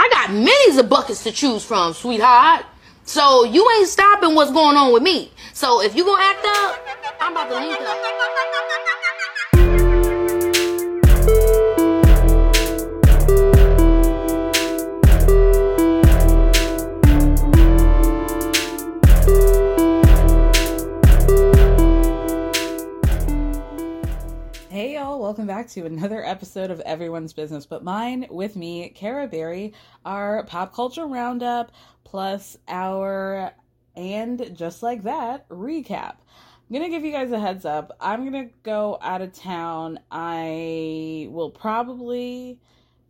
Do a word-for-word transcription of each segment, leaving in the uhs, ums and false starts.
I got many of buckets to choose from, sweetheart. So you ain't stopping what's going on with me. So if you gonna act up, I'm about to link up. Hey y'all, welcome back to another episode of Everyone's Business But Mine with me, Kara Berry, our pop culture roundup, plus our And Just Like That recap. I'm going to give you guys a heads up. I'm going to go out of town. I will probably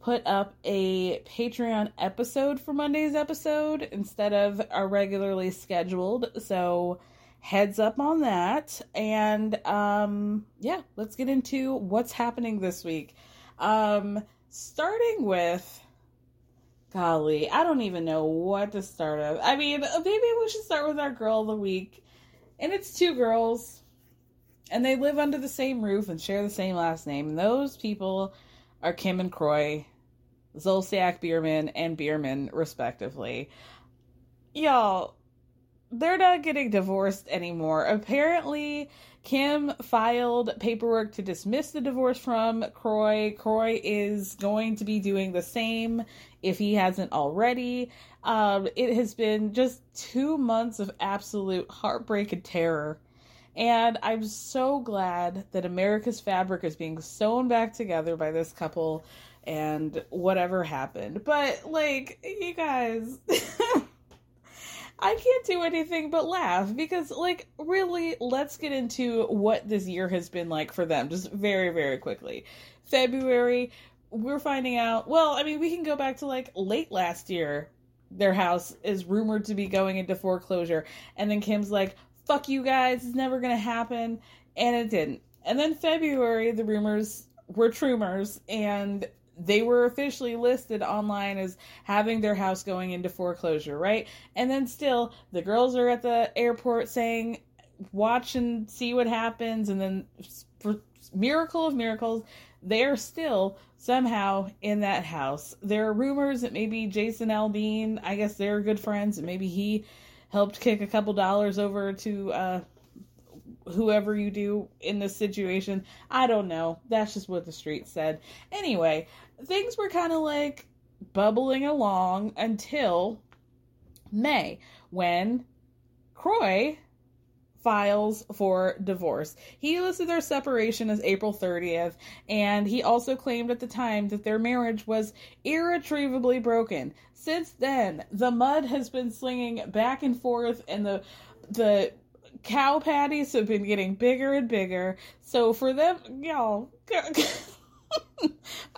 put up a Patreon episode for Monday's episode instead of our regularly scheduled, so heads up on that. And um yeah, let's get into what's happening this week. Um starting with, golly, I don't even know what to start with. I mean, maybe we should start with our girl of the week. And it's two girls, and they live under the same roof and share the same last name. And those people are Kim and Kroy Zolciak Biermann and Biermann, respectively. Y'all, they're not getting divorced anymore. Apparently, Kim filed paperwork to dismiss the divorce from Kroy. Kroy is going to be doing the same if he hasn't already. Um, it has been just two months of absolute heartbreak and terror. And I'm so glad that America's fabric is being sewn back together by this couple and whatever happened. But, like, you guys... I can't do anything but laugh because, like, really, let's get into what this year has been like for them just very, very quickly. February, we're finding out, well, I mean, we can go back to, like, late last year. Their house is rumored to be going into foreclosure. And then Kim's like, fuck you guys, it's never going to happen. And it didn't. And then February, the rumors were trumors, and they were officially listed online as having their house going into foreclosure, right? And then still, the girls are at the airport saying, watch and see what happens. And then, for miracle of miracles, they are still somehow in that house. There are rumors that maybe Jason Aldean, I guess they're good friends, and maybe he helped kick a couple dollars over to uh, whoever you do in this situation. I don't know. That's just what the street said. Anyway, things were kind of like bubbling along until May, when Kroy files for divorce. He listed their separation as April thirtieth, and he also claimed at the time that their marriage was irretrievably broken. Since then, the mud has been slinging back and forth, and the the cow patties have been getting bigger and bigger. So for them, y'all...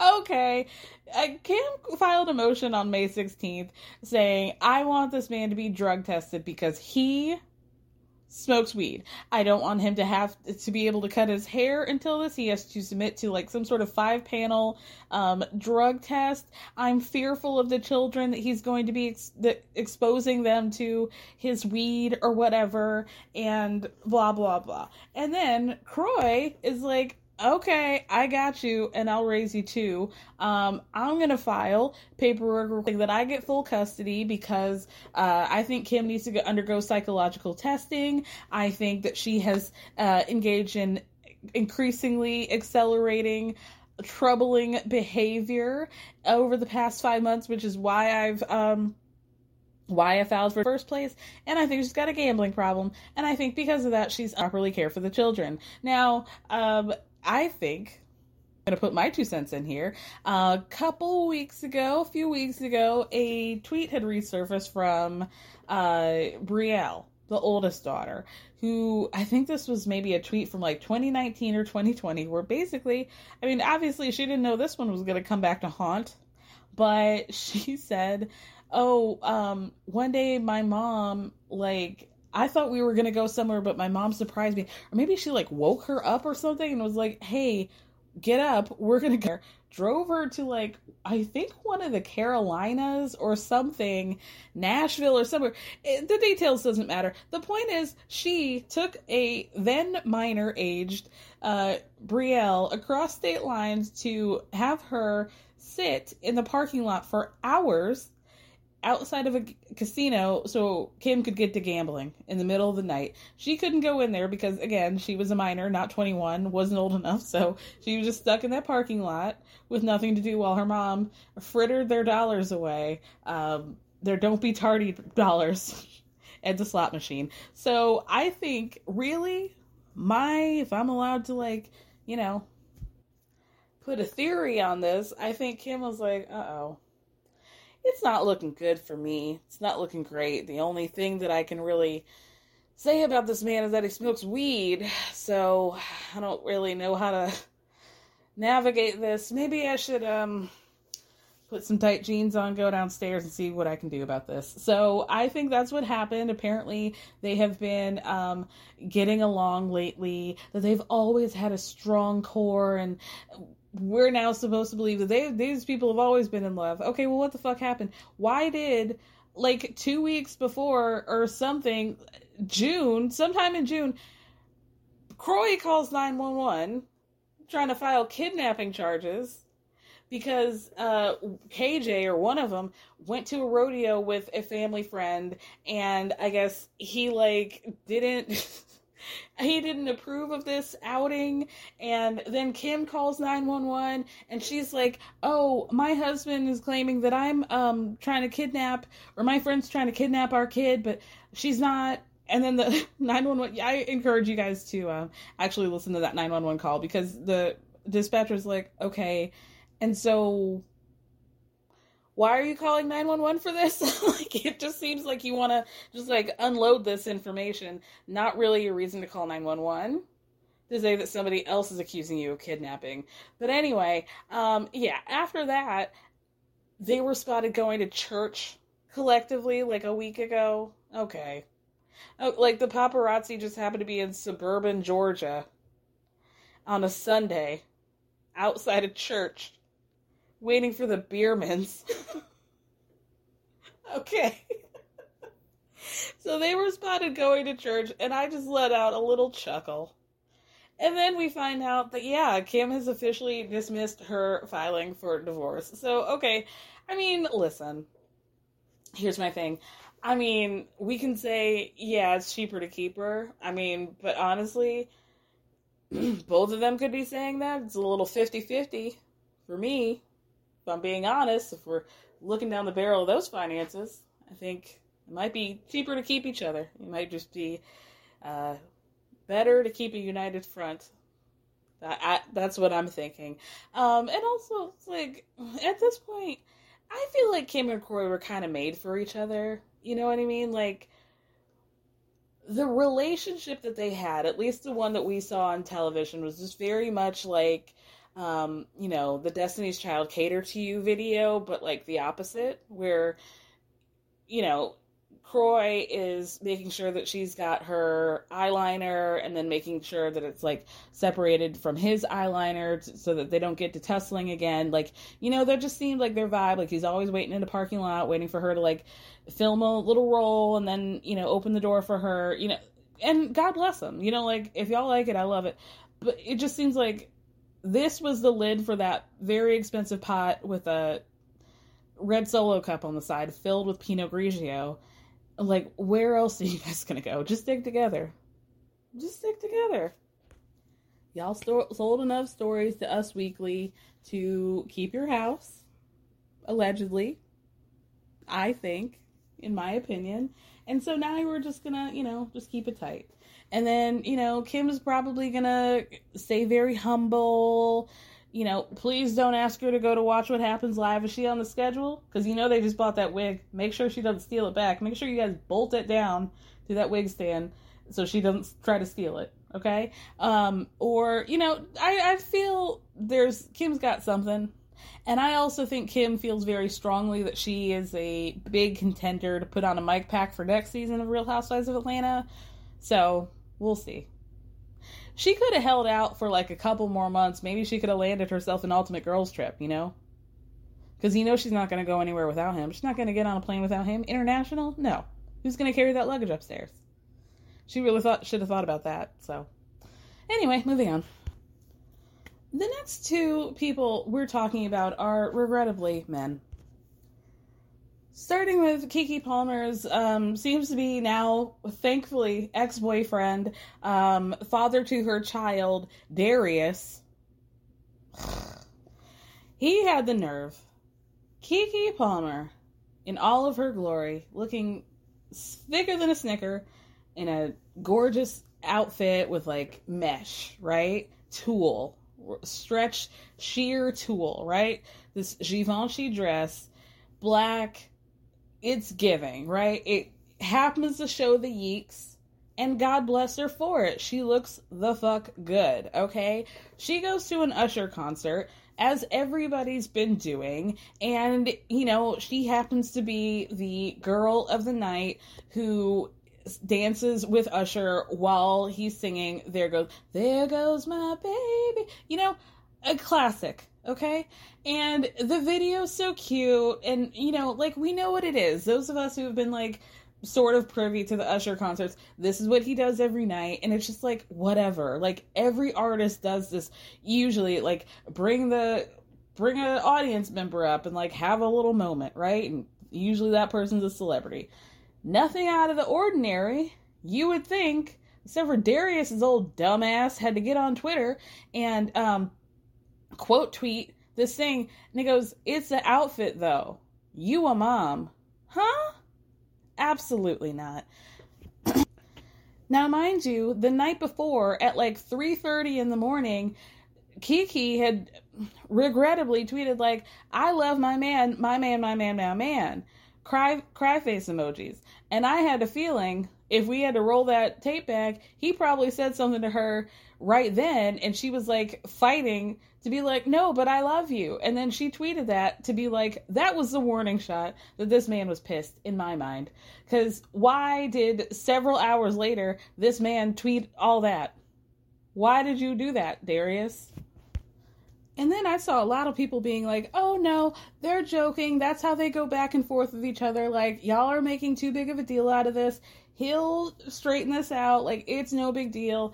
Okay. Uh, Kim filed a motion on May sixteenth saying, I want this man to be drug tested because he smokes weed. I don't want him to have to be able to cut his hair until this. He has to submit to like some sort of five panel um, drug test. I'm fearful of the children that he's going to be ex- that exposing them to his weed or whatever, and blah, blah, blah. And then Kroy is like, okay, I got you, and I'll raise you too. Um, I'm going to file paperwork that I get full custody because uh, I think Kim needs to undergo psychological testing. I think that she has uh, engaged in increasingly accelerating troubling behavior over the past five months, which is why I've... Um, why I filed for first place, and I think she's got a gambling problem, and I think because of that, she's properly care for the children. Now, um, I think, I'm going to put my two cents in here, uh, a couple weeks ago, a few weeks ago, a tweet had resurfaced from uh, Brielle, the oldest daughter, who, I think this was maybe a tweet from like twenty nineteen or twenty twenty, where basically, I mean, obviously she didn't know this one was going to come back to haunt, but she said... Oh, um, one day my mom, like, I thought we were going to go somewhere, but my mom surprised me. Or maybe she, like, woke her up or something and was like, hey, get up. We're going to go. Drove her to, like, I think one of the Carolinas or something, Nashville or somewhere. It, the details doesn't matter. The point is she took a then minor aged uh, Brielle across state lines to have her sit in the parking lot for hours outside of a casino so Kim could get to gambling in the middle of the night. She couldn't go in there because, again, she was a minor, not twenty-one, wasn't old enough, so she was just stuck in that parking lot with nothing to do while her mom frittered their dollars away, um, their don't be tardy dollars at the slot machine. So I think, really, my, if I'm allowed to, like, you know, put a theory on this, I think Kim was like, uh-oh. It's not looking good for me. It's not looking great. The only thing that I can really say about this man is that he smokes weed, so I don't really know how to navigate this. Maybe I should um, put some tight jeans on, go downstairs, and see what I can do about this. So I think that's what happened. Apparently, they have been um, getting along lately, that they've always had a strong core, and... we're now supposed to believe that they these people have always been in love. Okay, well, what the fuck happened? Why did, like, two weeks before or something, June, sometime in June, Kroy calls nine one one trying to file kidnapping charges because uh, K J, or one of them, went to a rodeo with a family friend, and I guess he, like, didn't... he didn't approve of this outing, and then Kim calls nine one one, and she's like, oh, my husband is claiming that I'm um trying to kidnap, or my friend's trying to kidnap our kid, but she's not. And then the nine one one, I encourage you guys to um actually listen to that nine one one call, because the dispatcher's like, okay, and so... why are you calling nine one one for this? Like, it just seems like you want to just, like, unload this information. Not really a reason to call nine one one to say that somebody else is accusing you of kidnapping. But anyway, um, yeah, after that, they were spotted going to church collectively, like, a week ago. Okay. Oh, like, the paparazzi just happened to be in suburban Georgia on a Sunday outside a church. Waiting for the Biermanns. Okay. So they were spotted going to church, and I just let out a little chuckle. And then we find out that, yeah, Kim has officially dismissed her filing for divorce. So, okay. I mean, listen. Here's my thing. I mean, we can say, yeah, it's cheaper to keep her. I mean, but honestly, both of them could be saying that. It's a little fifty-fifty for me. If I'm being honest, if we're looking down the barrel of those finances, I think it might be cheaper to keep each other. It might just be uh, better to keep a united front. I, I, that's what I'm thinking. Um, and also, it's like, at this point, I feel like Kim and Kroy were kind of made for each other. You know what I mean? Like, the relationship that they had, at least the one that we saw on television, was just very much like... um, you know, the Destiny's Child Cater to You video, but like the opposite, where, you know, Kroy is making sure that she's got her eyeliner and then making sure that it's like separated from his eyeliner t- so that they don't get to tussling again. Like, you know, that just seemed like their vibe. Like he's always waiting in the parking lot, waiting for her to like film a little role and then, you know, open the door for her, you know, and God bless him, you know, like if y'all like it, I love it. But it just seems like this was the lid for that very expensive pot with a red Solo cup on the side filled with Pinot Grigio. Like, where else are you guys gonna go? Just stick together. Just stick together. Y'all sto- sold enough stories to Us Weekly to keep your house, allegedly, I think, in my opinion. And so now we're just gonna, you know, just keep it tight. And then, you know, Kim is probably gonna stay very humble. You know, please don't ask her to go to Watch What Happens Live. Is she on the schedule? Because you know they just bought that wig. Make sure she doesn't steal it back. Make sure you guys bolt it down to that wig stand so she doesn't try to steal it, okay? Um, or, you know, I, I feel there's... Kim's got something. And I also think Kim feels very strongly that she is a big contender to put on a mic pack for next season of Real Housewives of Atlanta. So, we'll see. She could have held out for like a couple more months. Maybe she could have landed herself an Ultimate Girls Trip, you know? Because you know she's not going to go anywhere without him. She's not going to get on a plane without him. International? No. Who's going to carry that luggage upstairs? She really thought should have thought about that, so. Anyway, moving on. The next two people we're talking about are, regrettably, men. Starting with Keke Palmer's, um, seems to be now, thankfully, ex-boyfriend, um, father to her child, Darius. He had the nerve. Keke Palmer, in all of her glory, looking thicker than a snicker, in a gorgeous outfit with, like, mesh, right? Tulle. Stretch, sheer tulle, right? This Givenchy dress, black. It's giving, right? It happens to show the yeeks, and God bless her for it. She looks the fuck good, okay? She goes to an Usher concert, as everybody's been doing, and, you know, she happens to be the girl of the night who dances with Usher while he's singing, There Goes, There Goes My Baby, you know, a classic. Okay? And the video's so cute, and, you know, like, we know what it is. Those of us who have been, like, sort of privy to the Usher concerts, this is what he does every night, and it's just, like, whatever. Like, every artist does this, usually, like, bring the, bring an audience member up and, like, have a little moment, right? And usually that person's a celebrity. Nothing out of the ordinary, you would think, except for Darius's old dumbass had to get on Twitter and, um, quote tweet this thing, and it goes, it's the outfit though, you a mom, huh? Absolutely not. Now mind you, the night before at like three thirty in the morning, Keke had regrettably tweeted like, I love my man, my man, my man, my man, cry cry face emojis. And I had a feeling if we had to roll that tape back, he probably said something to her right then, and she was like fighting to be like, no, but I love you. And then she tweeted that to be like, that was the warning shot that this man was pissed, in my mind. Because why did several hours later, this man tweet all that? Why did you do that, Darius? And then I saw a lot of people being like, oh no, they're joking. That's how they go back and forth with each other. Like, y'all are making too big of a deal out of this. He'll straighten this out. Like, it's no big deal.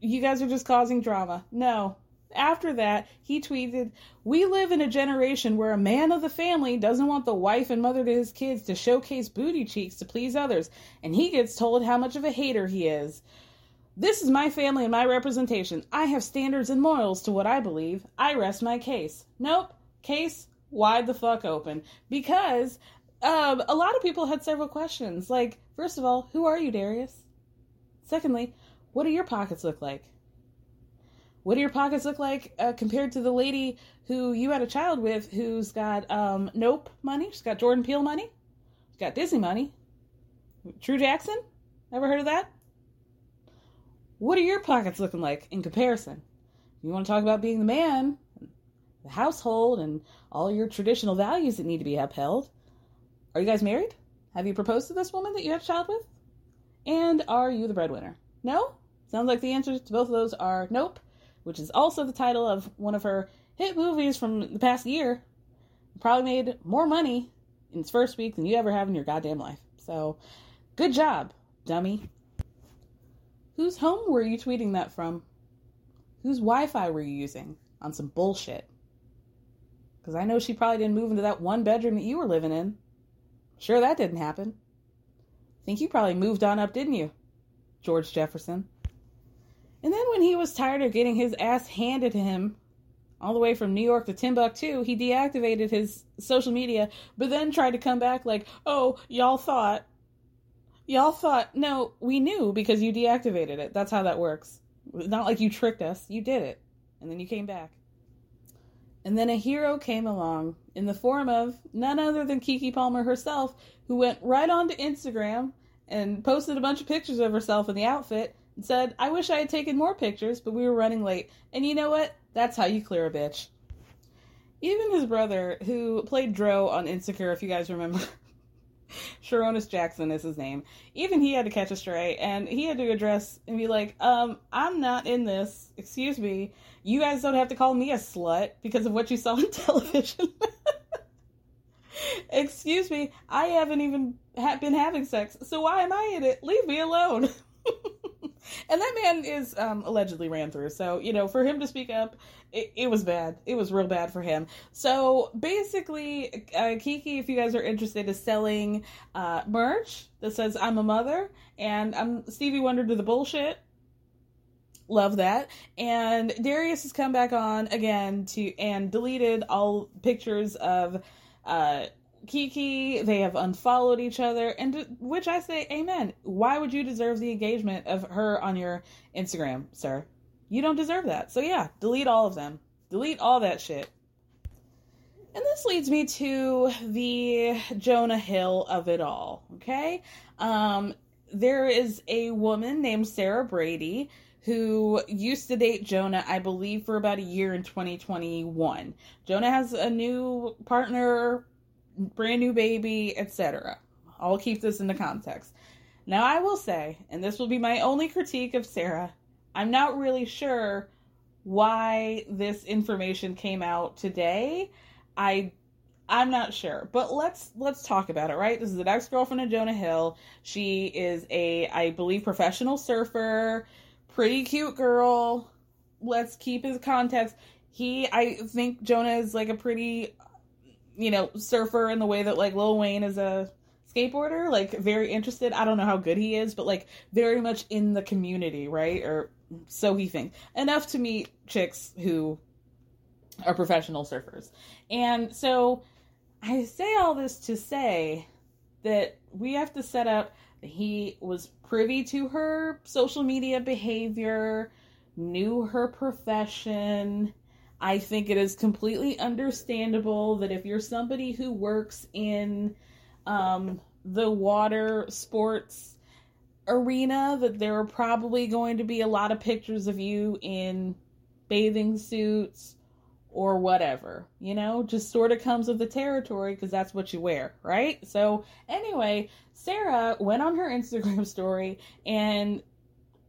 You guys are just causing drama. No. After that, he tweeted, we live in a generation where a man of the family doesn't want the wife and mother to his kids to showcase booty cheeks to please others, and he gets told how much of a hater he is. This is my family and my representation. I have standards and morals to what I believe. I rest my case. Nope. Case wide the fuck open. Because um, a lot of people had several questions. Like, first of all, who are you, Darius? Secondly, what do your pockets look like? What do your pockets look like uh, compared to the lady who you had a child with who's got um, Nope money? She's got Jordan Peele money. She's got Disney money. True Jackson? Ever heard of that? What are your pockets looking like in comparison? You want to talk about being the man? the household and all your traditional values that need to be upheld. Are you guys married? Have you proposed to this woman that you have a child with? And are you the breadwinner? No? Sounds like the answers to both of those are Nope, which is also the title of one of her hit movies from the past year. Probably made more money in its first week than you ever have in your goddamn life. So, good job, dummy. Whose home were you tweeting that from? Whose Wi-Fi were you using on some bullshit? Because I know she probably didn't move into that one bedroom that you were living in. Sure, that didn't happen. I think you probably moved on up, didn't you, George Jefferson? And then when he was tired of getting his ass handed to him all the way from New York to Timbuktu, he deactivated his social media, but then tried to come back like, oh, y'all thought. Y'all thought. No, we knew because you deactivated it. That's how that works. Not like you tricked us. You did it. And then you came back. And then a hero came along in the form of none other than Keke Palmer herself, who went right on to Instagram and posted a bunch of pictures of herself in the outfit and said, I wish I had taken more pictures, but we were running late. And you know what? That's how you clear a bitch. Even his brother, who played Dro on Insecure, if you guys remember, Sharonis Jackson is his name, even he had to catch a stray, and he had to address and be like, um, I'm not in this, excuse me, you guys don't have to call me a slut because of what you saw on television. Excuse me, I haven't even ha- been having sex, so why am I in it? Leave me alone. And that man is um, allegedly ran through, so, you know, for him to speak up, it, it was bad. It was real bad for him. So, basically, uh, Keke, if you guys are interested, is selling uh, merch that says, I'm a mother, and I'm Stevie Wonder to the bullshit. Love that. And Darius has come back on again to and deleted all pictures of uh, Keke. They have unfollowed each other, and to which I say amen. Why would you deserve the engagement of her on your Instagram, sir? You don't deserve that. So yeah, delete all of them. Delete all that shit. And this leads me to the Jonah Hill of it all, okay? Um, there is a woman named Sarah Brady who used to date Jonah, I believe, for about a year in twenty twenty-one. Jonah has a new partner, brand new baby, et cetera. I'll keep this in the context. Now I will say, and this will be my only critique of Sarah, I'm not really sure why this information came out today. I, I'm not sure, but let's, let's talk about it, right? This is an ex-girlfriend of Jonah Hill. She is a, I believe, professional surfer, pretty cute girl. Let's keep his context. He, I think Jonah is like a pretty, you know, surfer in the way that, like, Lil Wayne is a skateboarder, like, very interested. I don't know how good he is, but, like, very much in the community, right? Or so he thinks. Enough to meet chicks who are professional surfers. And so I say all this to say that we have to set up that he was privy to her social media behavior, knew her profession. I think it is completely understandable that if you're somebody who works in um, the water sports arena, that there are probably going to be a lot of pictures of you in bathing suits or whatever, you know, just sort of comes with the territory because that's what you wear, right? So anyway, Sarah went on her Instagram story and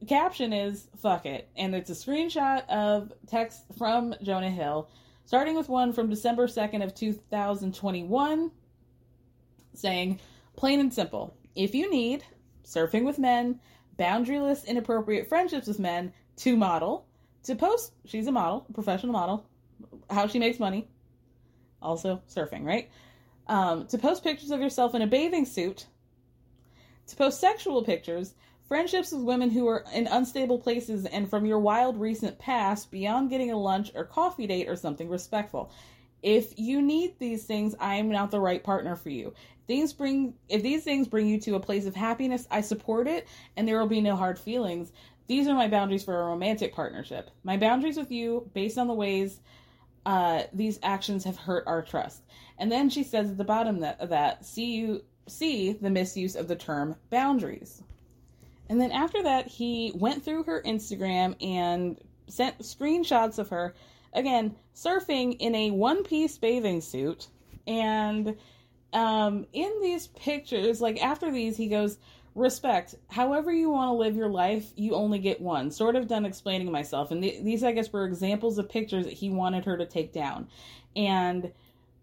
caption is fuck it, and it's a screenshot of text from Jonah Hill, starting with one from December second of two thousand twenty-one, saying, plain and simple, if you need surfing with men, boundaryless inappropriate friendships with men, to model, to post, she's a model, a professional model, how she makes money, also surfing, right? Um, to post pictures of yourself in a bathing suit, to post sexual pictures, friendships with women who are in unstable places and from your wild recent past beyond getting a lunch or coffee date or something respectful. If you need these things, I am not the right partner for you. Things bring, if these things bring you to a place of happiness, I support it and there will be no hard feelings. These are my boundaries for a romantic partnership. My boundaries with you based on the ways uh, these actions have hurt our trust. And then she says at the bottom of that, see you, see the misuse of the term boundaries. And then after that, he went through her Instagram and sent screenshots of her again, surfing in a one-piece bathing suit. And um, in these pictures, like after these, he goes, respect, however you want to live your life, you only get one. Sort of done explaining myself. And th- these, I guess, were examples of pictures that he wanted her to take down. And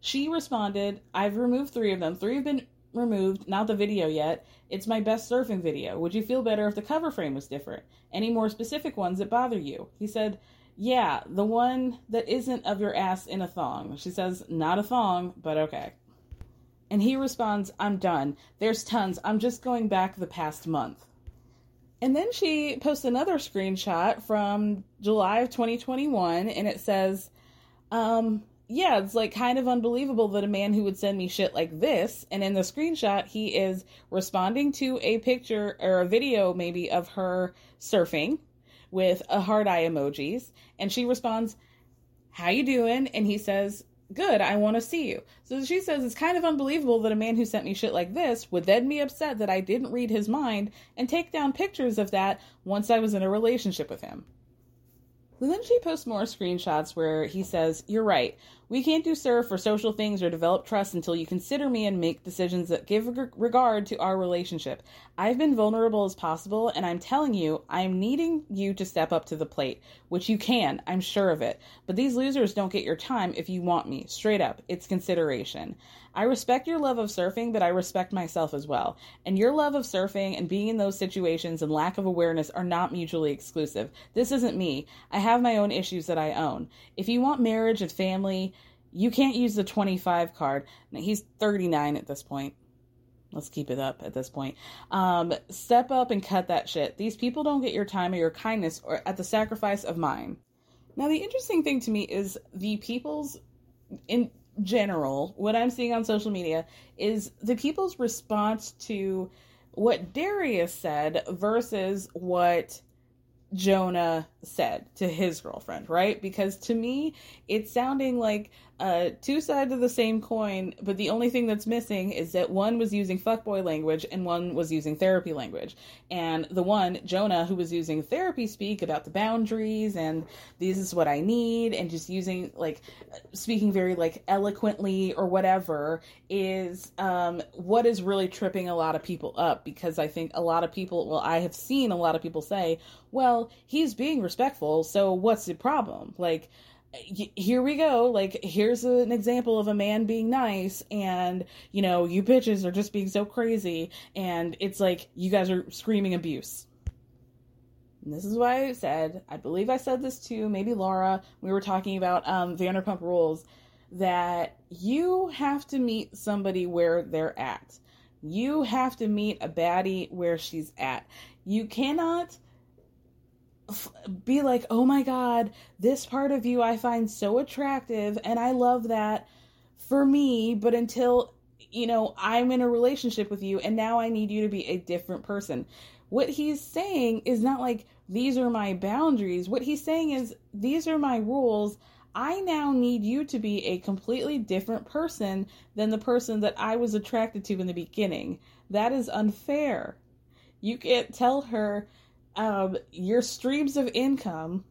she responded, I've removed three of them. Three have been removed, not the video yet. It's my best surfing video. Would you feel better if the cover frame was different? Any more specific ones that bother you? He said, yeah, the one that isn't of your ass in a thong. She says, not a thong, but okay. And he responds, I'm done. There's tons. I'm just going back the past month. And then she posts another screenshot from July of twenty twenty-one, and it says, um... yeah, it's like kind of unbelievable that a man who would send me shit like this, and in the screenshot, he is responding to a picture or a video maybe of her surfing with a hard eye emojis, and she responds, how you doing? And he says, good, I want to see you. So she says, it's kind of unbelievable that a man who sent me shit like this would then be upset that I didn't read his mind and take down pictures of that once I was in a relationship with him. And then she posts more screenshots where he says, you're right. We can't do surf or social things or develop trust until you consider me and make decisions that give regard to our relationship. I've been vulnerable as possible, and I'm telling you, I'm needing you to step up to the plate, which you can. I'm sure of it. But these losers don't get your time if you want me. Straight up. It's consideration. I respect your love of surfing, but I respect myself as well. And your love of surfing and being in those situations and lack of awareness are not mutually exclusive. This isn't me. I have my own issues that I own. If you want marriage and family, you can't use the twenty-five card. Now, he's thirty-nine at this point. Let's keep it up at this point. Um, step up and cut that shit. These people don't get your time or your kindness or at the sacrifice of mine. Now, the interesting thing to me is the people's... in. general, what I'm seeing on social media is the people's response to what Darius said versus what Jonah said to his girlfriend, right? Because to me, it's sounding like uh, two sides of the same coin, but the only thing that's missing is that one was using fuckboy language and one was using therapy language. And the one, Jonah, who was using therapy speak about the boundaries and this is what I need and just using, like, speaking very, like, eloquently or whatever is um, what is really tripping a lot of people up, because I think a lot of people, well, I have seen a lot of people say, well, he's being respectful, so what's the problem? Like, here we go. Like, here's an example of a man being nice, and, you know, you bitches are just being so crazy, and it's like, you guys are screaming abuse. And this is why I said, I believe I said this to maybe Laura, we were talking about um, Vanderpump Rules, that you have to meet somebody where they're at. You have to meet a baddie where she's at. You cannot be like, oh my god, this part of you I find so attractive and I love that for me, but until, you know, I'm in a relationship with you and now I need you to be a different person. What he's saying is not like, these are my boundaries. What he's saying is, these are my rules. I now need you to be a completely different person than the person that I was attracted to in the beginning. That is unfair. You can't tell her Um, your streams of income,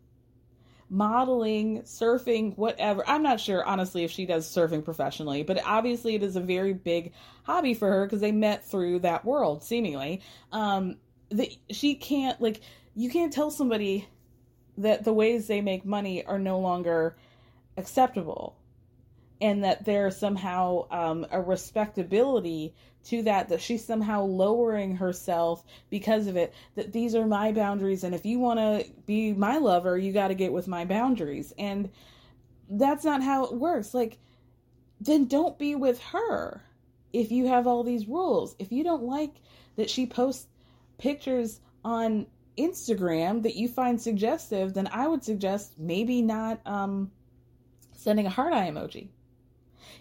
modeling, surfing, whatever. I'm not sure, honestly, if she does surfing professionally, but obviously it is a very big hobby for her because they met through that world, seemingly. Um, the, she can't, like, you can't tell somebody that the ways they make money are no longer acceptable and that there's somehow um, a respectability to that, that she's somehow lowering herself because of it, that these are my boundaries, and if you want to be my lover, you got to get with my boundaries. And that's not how it works. Like, then don't be with her if you have all these rules. If you don't like that she posts pictures on Instagram that you find suggestive, then I would suggest maybe not um, sending a heart eye emoji.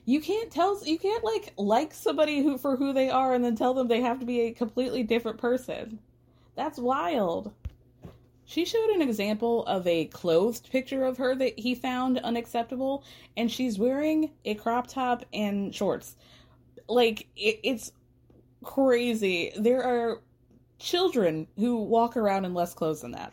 You can't tell, you can't like, like somebody who for who they are and then tell them they have to be a completely different person. That's wild. She showed an example of a clothed picture of her that he found unacceptable, and she's wearing a crop top and shorts. Like, it, it's crazy. There are children who walk around in less clothes than that.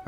All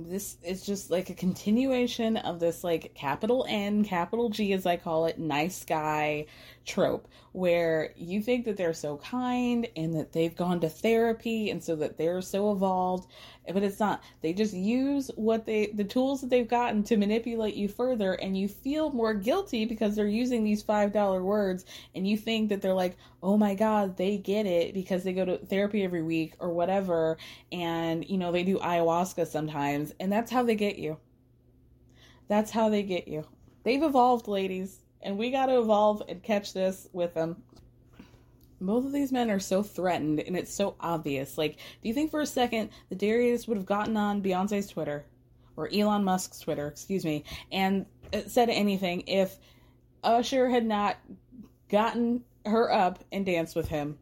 This is just like a continuation of this like capital N, capital G, as I call it, nice guy trope, where you think that they're so kind and that they've gone to therapy and so that they're so evolved, but it's not. They just use what they, the tools that they've gotten to manipulate you further, and you feel more guilty because they're using these five dollar words and you think that they're like, oh my God, they get it because they go to therapy every week or whatever. And you know, they do ayahuasca sometimes. And that's how they get you. That's how they get you. They've evolved, ladies, and we got to evolve and catch this with them. Both of these men are so threatened, and it's so obvious. Like, do you think for a second that Darius would have gotten on Beyonce's Twitter, or Elon Musk's Twitter, excuse me, and said anything if Usher had not gotten her up and danced with him?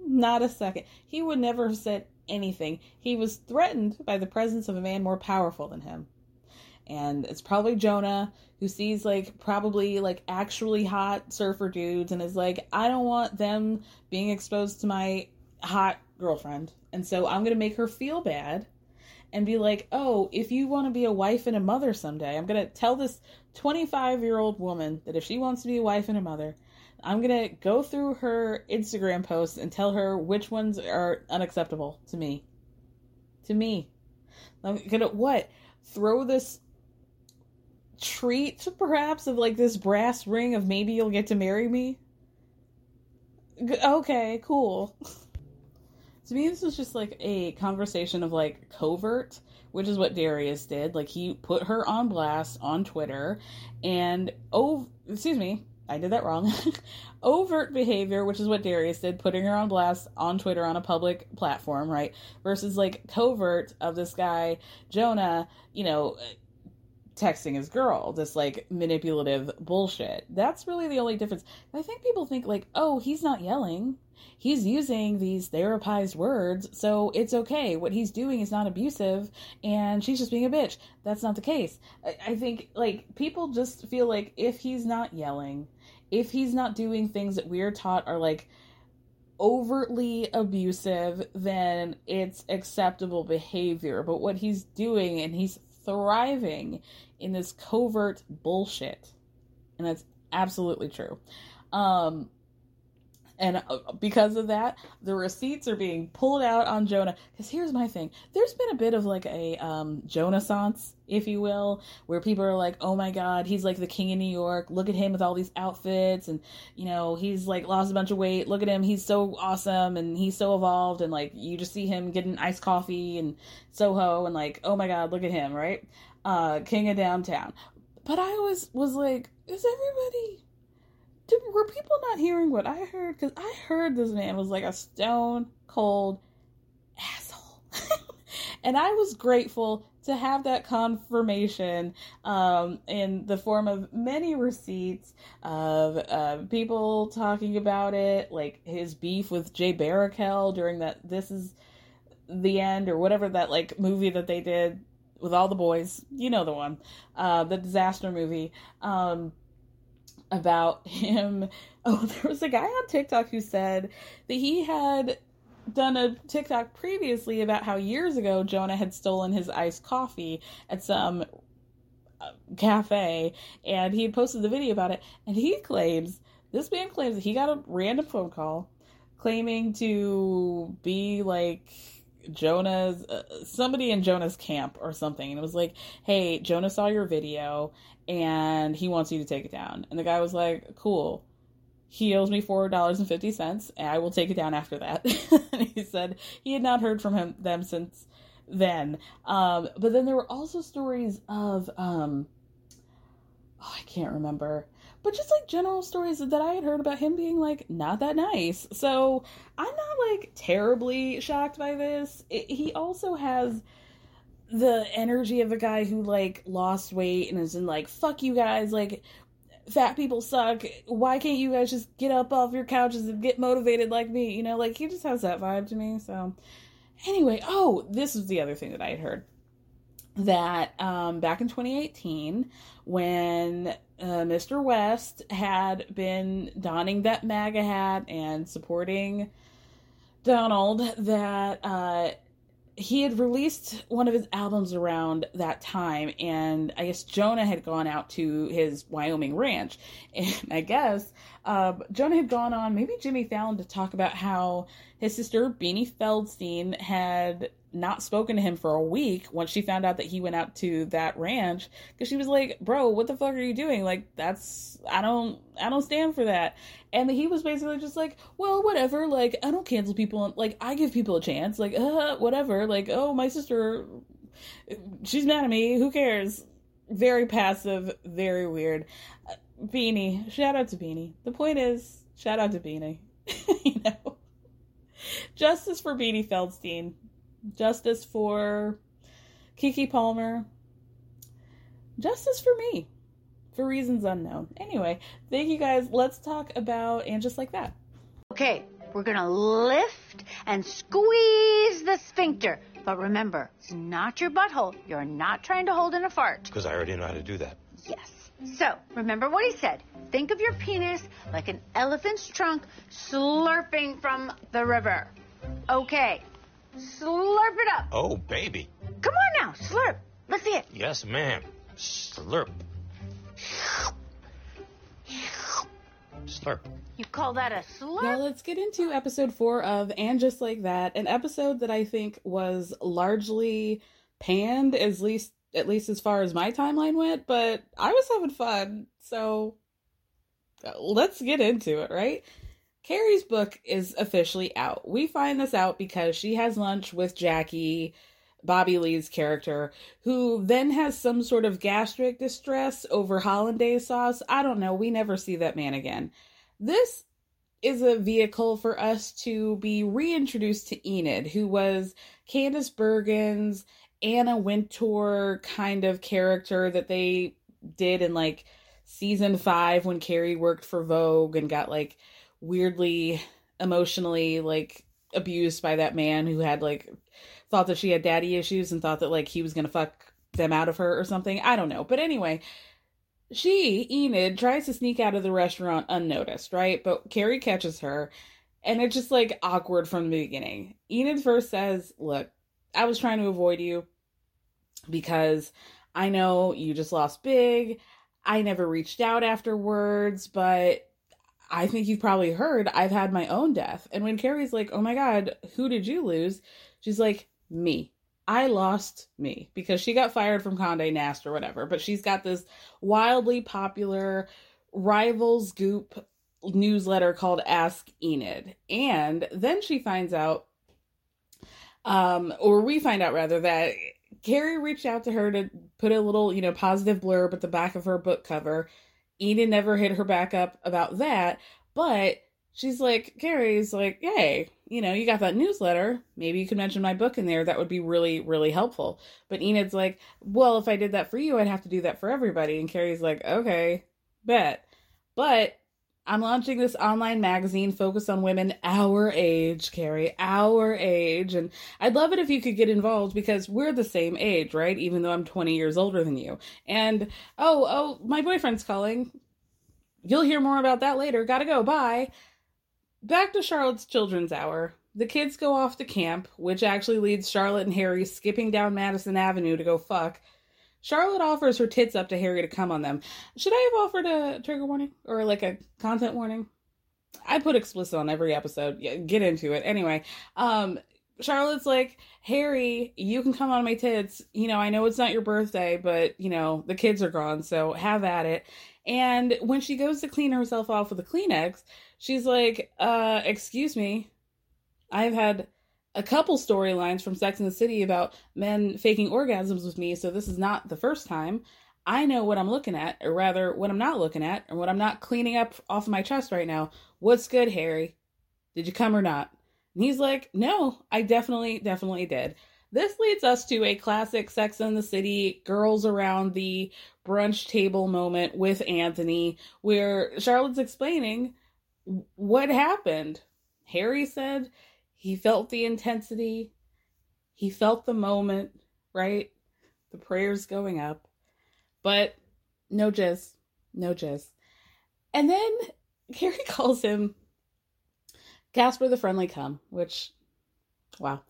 Not a second. He would never have said anything. He was threatened by the presence of a man more powerful than him. And it's probably Jonah, who sees like probably like actually hot surfer dudes and is like, I don't want them being exposed to my hot girlfriend. And so I'm going to make her feel bad and be like, oh, if you want to be a wife and a mother someday, I'm going to tell this twenty-five year old woman that if she wants to be a wife and a mother, I'm going to go through her Instagram posts and tell her which ones are unacceptable to me. To me. I'm going to, what? Throw this treat, perhaps, of like this brass ring of maybe you'll get to marry me? Okay, cool. To me, this was just like a conversation of like covert, which is what Darius did. Like, he put her on blast on Twitter and, oh, excuse me. I did that wrong. Overt behavior, which is what Darius did, putting her on blast on Twitter on a public platform, right? Versus like covert of this guy, Jonah, you know, texting his girl, this like manipulative bullshit. That's really the only difference. I think people think like, oh, he's not yelling, he's using these therapized words, so it's okay, what he's doing is not abusive and she's just being a bitch. That's not the case. I, I think like people just feel like if he's not yelling, if he's not doing things that we're taught are like overtly abusive, then it's acceptable behavior. But what he's doing, and he's thriving in this covert bullshit, and that's absolutely true. Um, and because of that, the receipts are being pulled out on Jonah. Because here's my thing. There's been a bit of like a um, Jonah-sance, if you will, where people are like, oh my God, he's like the king of New York. Look at him with all these outfits. And, you know, he's like lost a bunch of weight. Look at him. He's so awesome. And he's so evolved. And like, you just see him getting iced coffee and Soho and like, oh my God, look at him. Right. Uh, king of downtown. But I always was like, is everybody... Did, were people not hearing what I heard? Because I heard this man was like a stone cold asshole. And I was grateful to have that confirmation um, in the form of many receipts of uh, people talking about it, like his beef with Jay Baruchel during that This Is the End or whatever that like movie that they did with all the boys. You know the one. Uh, the disaster movie. Um about him. Oh, there was a guy on TikTok who said that he had done a TikTok previously about how years ago Jonah had stolen his iced coffee at some cafe, and he had posted the video about it, and he claims, this man claims that he got a random phone call claiming to be like Jonah's, uh, somebody in Jonah's camp or something, and it was like, hey, Jonah saw your video and he wants you to take it down. And the guy was like, cool, he owes me four dollars and fifty cents, and I will take it down after that. And he said he had not heard from him them since then. Um, but then there were also stories of um oh I can't remember but just like general stories that I had heard about him being like not that nice. So I'm not like terribly shocked by this. It, he also has the energy of a guy who like lost weight and is in like, fuck you guys, like fat people suck, why can't you guys just get up off your couches and get motivated like me, you know, like he just has that vibe to me. So anyway, oh, this is the other thing that I had heard, that um, back in twenty eighteen, when uh, Mister West had been donning that MAGA hat and supporting Donald, that uh, he had released one of his albums around that time, and I guess Jonah had gone out to his Wyoming ranch, and I guess uh, Jonah had gone on, maybe Jimmy Fallon, to talk about how his sister Beanie Feldstein had not spoken to him for a week once she found out that he went out to that ranch, because she was like, bro, what the fuck are you doing? Like, that's, I don't, I don't stand for that. And he was basically just like, well, whatever, like, I don't cancel people, like, I give people a chance, like, uh, whatever, like, oh, my sister, she's mad at me, who cares? Very passive, very weird. Uh, Beanie, shout out to Beanie. The point is, shout out to Beanie. You know? Justice for Beanie Feldstein. Justice for Keke Palmer. Justice for me. For reasons unknown. Anyway, thank you guys. Let's talk about And Just Like That. Okay, we're going to lift and squeeze the sphincter. But remember, it's not your butthole. You're not trying to hold in a fart. Because I already know how to do that. Yes. So, remember what he said. Think of your penis like an elephant's trunk slurping from the river. Okay. Slurp it up. Oh, baby. Come on now, slurp. Let's see it. Yes, ma'am. Slurp. Slurp. You call that a slurp? Now let's get into episode four of And Just Like That, an episode that I think was largely panned, at least, at least as far as my timeline went, but I was having fun, so let's get into it, right? Carrie's book is officially out. We find this out because she has lunch with Jackie, Bobby Lee's character, who then has some sort of gastric distress over hollandaise sauce. I don't know. We never see that man again. This is a vehicle for us to be reintroduced to Enid, who was Candace Bergen's Anna Wintour kind of character that they did in like season five when Carrie worked for Vogue and got like weirdly emotionally like abused by that man who had like thought that she had daddy issues and thought that like he was gonna fuck them out of her or something. I don't know. But anyway, she, Enid, tries to sneak out of the restaurant unnoticed, right? But Carrie catches her, and it's just like awkward from the beginning. Enid first says, look, I was trying to avoid you because I know you just lost big. I never reached out afterwards, but I think you've probably heard I've had my own death. And when Carrie's like, oh my God, who did you lose? She's like, me. I lost me, because she got fired from Condé Nast or whatever. But she's got this wildly popular Rivals Goop newsletter called Ask Enid. And then she finds out, um, or we find out rather, that Carrie reached out to her to put a little, you know, positive blurb at the back of her book cover. Enid never hit her back up about that, but she's like, Carrie's like, yay, you know, you got that newsletter. Maybe you could mention my book in there. That would be really, really helpful. But Enid's like, well, if I did that for you, I'd have to do that for everybody. And Carrie's like, okay, bet. But I'm launching this online magazine focused on women our age, Carrie, our age. And I'd love it if you could get involved because we're the same age, right? Even though I'm twenty years older than you. And, oh, oh, my boyfriend's calling. You'll hear more about that later. Gotta go. Bye. Back to Charlotte's Children's Hour. The kids go off to camp, which actually leads Charlotte and Harry skipping down Madison Avenue to go fuck. Charlotte offers her tits up to Harry to come on them. Should I have offered a trigger warning? Or like a content warning? I put explicit on every episode. Yeah, get into it. Anyway, um, Charlotte's like, Harry, you can come on my tits. You know, I know it's not your birthday, but, you know, the kids are gone, so have at it. And when she goes to clean herself off with a Kleenex, she's like, uh, excuse me, I've had a couple storylines from Sex and the City about men faking orgasms with me, so this is not the first time. I know what I'm looking at, or rather, what I'm not looking at, or what I'm not cleaning up off my chest right now. What's good, Harry? Did you come or not? And he's like, no, I definitely, definitely did. This leads us to a classic Sex and the City girls around the brunch table moment with Anthony, where Charlotte's explaining what happened. Harry said he felt the intensity. He felt the moment, right? The prayers going up. But no jizz. No jizz. And then Carrie calls him Casper the Friendly Cum, which, wow.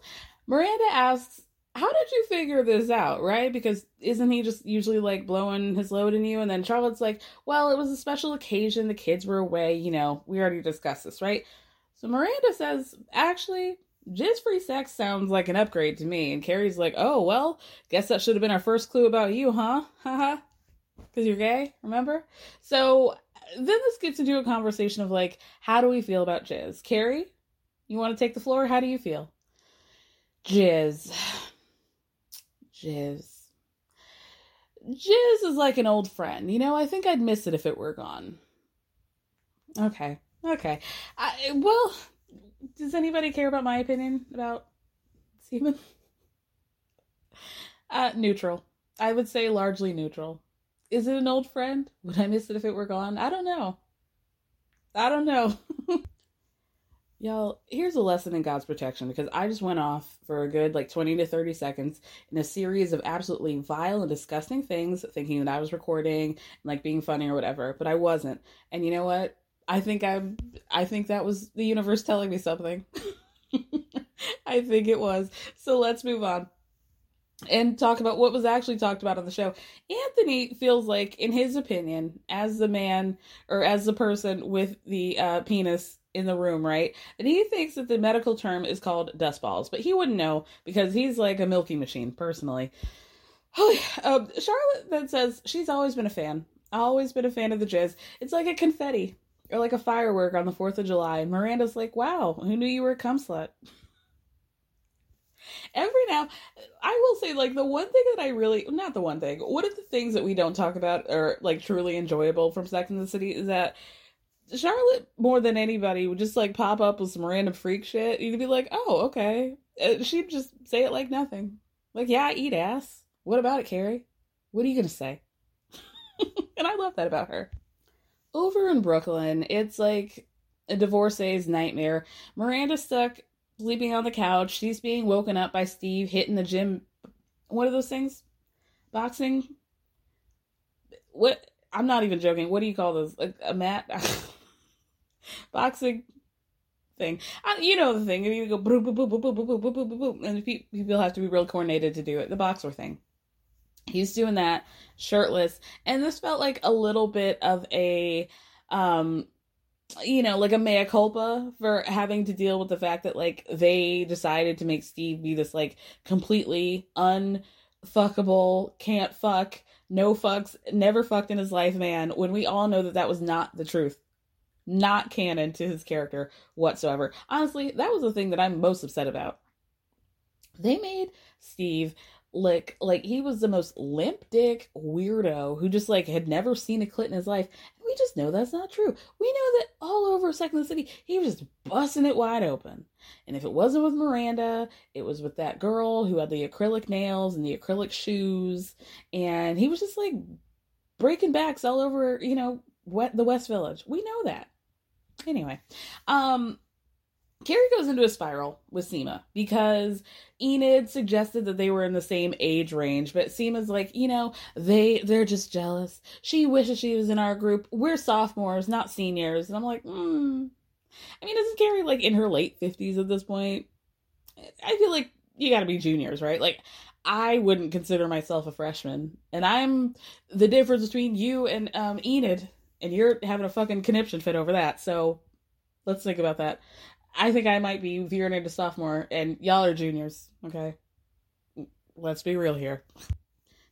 Miranda asks, how did you figure this out, right? Because isn't he just usually like blowing his load in you? And then Charlotte's like, well, it was a special occasion. The kids were away. You know, we already discussed this, right? So Miranda says, actually, jizz-free sex sounds like an upgrade to me. And Carrie's like, oh, well, guess that should have been our first clue about you, huh? Haha. Because you're gay, remember? So then this gets into a conversation of, like, how do we feel about jizz? Carrie, you want to take the floor? How do you feel? Jizz. Jizz. Jizz is like an old friend. You know, I think I'd miss it if it were gone. Okay. Okay. I, well, does anybody care about my opinion about semen? Uh, neutral. I would say largely neutral. Is it an old friend? Would I miss it if it were gone? I don't know. I don't know. Y'all, here's a lesson in God's protection, because I just went off for a good like twenty to thirty seconds in a series of absolutely vile and disgusting things, thinking that I was recording and like being funny or whatever, but I wasn't. And you know what? I think I'm, I think that was the universe telling me something. I think it was. So let's move on and talk about what was actually talked about on the show. Anthony feels like, in his opinion, as the man or as the person with the uh, penis in the room, right? And he thinks that the medical term is called dust balls, but he wouldn't know because he's like a milking machine personally. um, Charlotte then says she's always been a fan. Always been a fan of the jizz. It's like a confetti. Or like a firework on the fourth of July. And Miranda's like, wow, who knew you were a cum slut? Every now, I will say, like, the one thing that I really, not the one thing, one of the things that we don't talk about are, like, truly enjoyable from Sex and the City is that Charlotte, more than anybody, would just, like, pop up with some random freak shit. You'd be like, oh, okay. She'd just say it like nothing. Like, yeah, I eat ass. What about it, Carrie? What are you going to say? And I love that about her. Over in Brooklyn, it's like a divorcee's nightmare. Miranda's stuck sleeping on the couch. She's being woken up by Steve hitting the gym. One of those things? Boxing? What? I'm not even joking. What do you call those? A, a mat? Boxing thing. I, you know the thing. You go boop, boop, boop, boop, boop, boop, boop, boop, boop, and people have to be real coordinated to do it. The boxer thing. He's doing that shirtless. And this felt like a little bit of a, um, you know, like a mea culpa for having to deal with the fact that, like, they decided to make Steve be this, like, completely unfuckable, can't fuck, no fucks, never fucked in his life man, when we all know that that was not the truth. Not canon to his character whatsoever. Honestly, that was the thing that I'm most upset about. They made Steve look like he was the most limp dick weirdo who just, like, had never seen a clit in his life. And we just know that's not true. We know that all over Sex and the City, he was just busting it wide open. And if it wasn't with Miranda, it was with that girl who had the acrylic nails and the acrylic shoes. And he was just, like, breaking backs all over, you know, wet, the West Village. We know that. Anyway, um, Carrie goes into a spiral with Seema because Enid suggested that they were in the same age range, but Seema's like, you know, they, they're just jealous. She wishes she was in our group. We're sophomores, not seniors. And I'm like, hmm. I mean, isn't Carrie, like, in her late fifties at this point? I feel like you gotta be juniors, right? Like, I wouldn't consider myself a freshman. And I'm the difference between you and um, Enid, and you're having a fucking conniption fit over that. So let's think about that. I think I might be veering into sophomore, and y'all are juniors, okay? Let's be real here.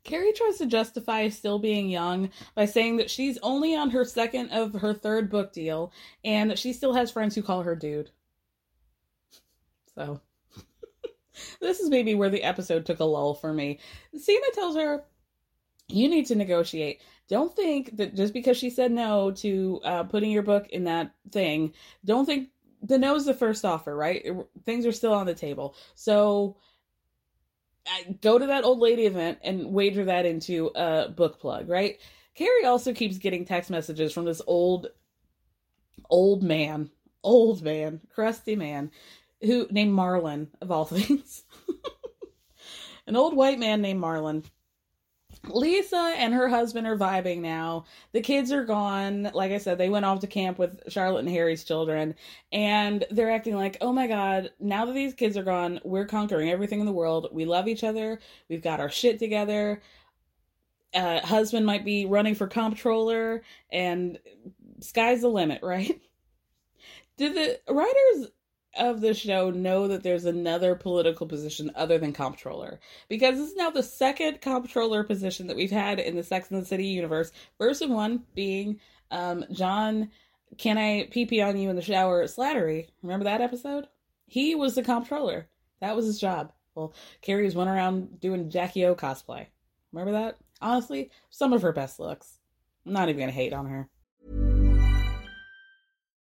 Carrie tries to justify still being young by saying that she's only on her second of her third book deal, and that she still has friends who call her dude. So, this is maybe where the episode took a lull for me. Seema tells her, you need to negotiate. Don't think that just because she said no to uh, putting your book in that thing, don't think the no's the first offer, right? It, things are still on the table. So I go to that old lady event and wager that into a book plug, right? Carrie also keeps getting text messages from this old, old man, old man, crusty man who named Marlon, of all things. An old white man named Marlon. Lisa and her husband are vibing now. The kids are gone. Like I said, they went off to camp with Charlotte and Harry's children. And they're acting like, oh my God, now that these kids are gone, we're conquering everything in the world. We love each other. We've got our shit together. Uh, husband might be running for comptroller. And sky's the limit, right? Do the writers of the show know that there's another political position other than comptroller? Because this is now the second comptroller position that we've had in the Sex and the City universe. First of one being um, John, can I pee pee on you in the shower at Slattery? Remember that episode? He was the comptroller. That was his job. Well, Carrie's went around doing Jackie O cosplay. Remember that? Honestly, some of her best looks. I'm not even going to hate on her.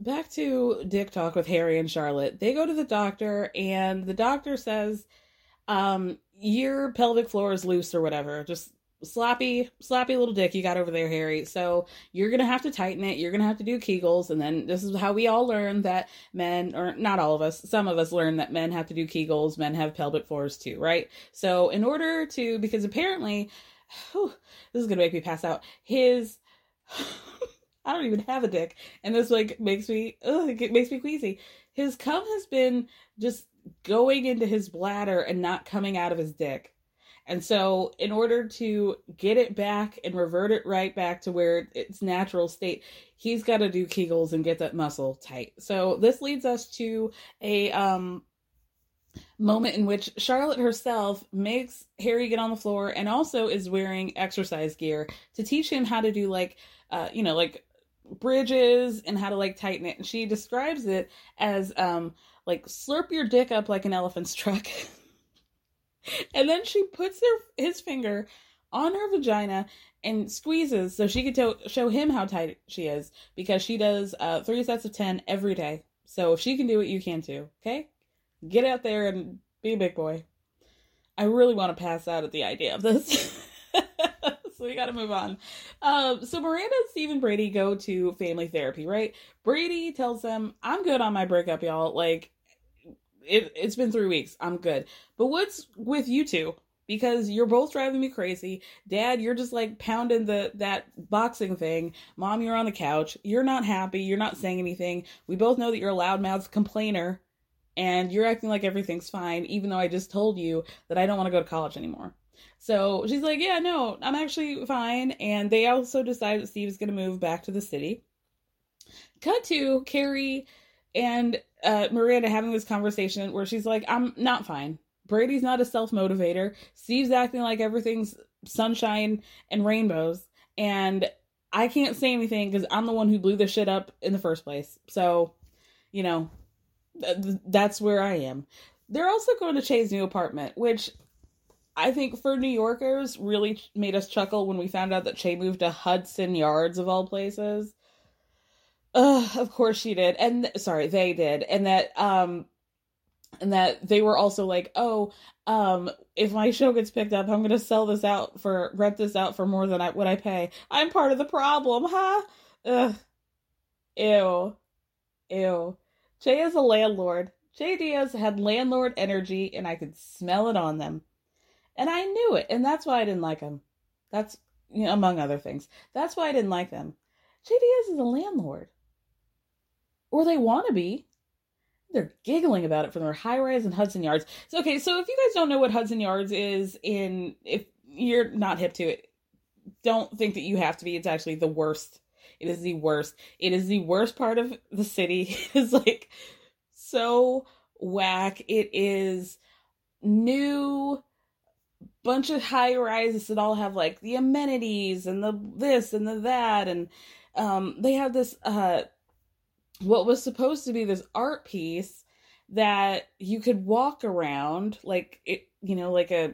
Back to Dick Talk with Harry and Charlotte. They go to the doctor, and the doctor says, um, your pelvic floor is loose or whatever. Just sloppy, sloppy little dick you got over there, Harry. So you're going to have to tighten it. You're going to have to do Kegels. And then this is how we all learn that men, or not all of us, some of us learn that men have to do Kegels. Men have pelvic floors too, right? So in order to, because apparently, whew, this is going to make me pass out, his... I don't even have a dick. And this, like, makes me, ugh, it makes me queasy. His cum has been just going into his bladder and not coming out of his dick. And so in order to get it back and revert it right back to where its natural state, he's got to do Kegels and get that muscle tight. So this leads us to a um, moment in which Charlotte herself makes Harry get on the floor and also is wearing exercise gear to teach him how to do like, uh, you know, like bridges and how to like tighten it. And she describes it as um, like slurp your dick up like an elephant's truck. And then she puts her, his finger on her vagina and squeezes so she could to- show him how tight she is, because she does uh, three sets of ten every day. So if she can do it, you can too. Okay? Get out there and be a big boy. I really want to pass out at the idea of this. So we got to move on. Um, so Miranda and Steve and Brady go to family therapy, right? Brady tells them, I'm good on my breakup, y'all. Like, It, it's been three weeks. I'm good. But what's with you two? Because you're both driving me crazy. Dad, you're just like pounding the that boxing thing. Mom, you're on the couch. You're not happy. You're not saying anything. We both know that you're a loudmouth complainer. And you're acting like everything's fine, even though I just told you that I don't want to go to college anymore. So she's like, yeah, no, I'm actually fine. And they also decide that Steve's going to move back to the city. Cut to Carrie and uh, Miranda having this conversation where she's like, I'm not fine. Brady's not a self-motivator. Steve's acting like everything's sunshine and rainbows. And I can't say anything because I'm the one who blew this shit up in the first place. So, you know, th- that's where I am. They're also going to Che's new apartment, which I think for New Yorkers really made us chuckle when we found out that Che moved to Hudson Yards of all places. Uh, of course she did. And th- sorry, they did. And that, um, and that they were also like, oh, um, if my show gets picked up, I'm going to sell this out for rent this out for more than I, what I pay. I'm part of the problem. Huh? Ugh. Ew. Ew. Che is a landlord. Che Diaz had landlord energy and I could smell it on them. And I knew it. And that's why I didn't like them. That's, you know, among other things. That's why I didn't like them. Che Diaz is a landlord. Or they want to be. They're giggling about it from their high-rise in Hudson Yards. So, okay, so if you guys don't know what Hudson Yards is, in if you're not hip to it, don't think that you have to be. It's actually the worst. It is the worst. It is the worst part of the city. It is, like, so whack. It is new, bunch of high-rises that all have, like, the amenities and the this and the that. And um, they have this... uh. what was supposed to be this art piece that you could walk around, like, it, you know, like a,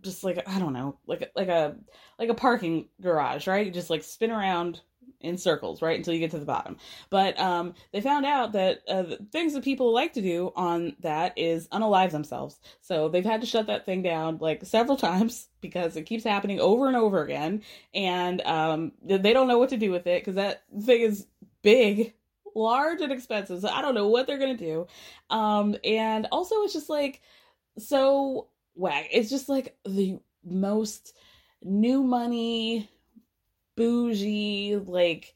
just like, a, I don't know, like, a, like a, like a parking garage, right? You just like spin around in circles, right? Until you get to the bottom. But, um, they found out that uh, the things that people like to do on that is unalive themselves. So they've had to shut that thing down like several times because it keeps happening over and over again. And, um, they don't know what to do with it because that thing is big, large and expensive, so I don't know what they're gonna do. Um and also it's just like so whack. It's just like the most new money, bougie, like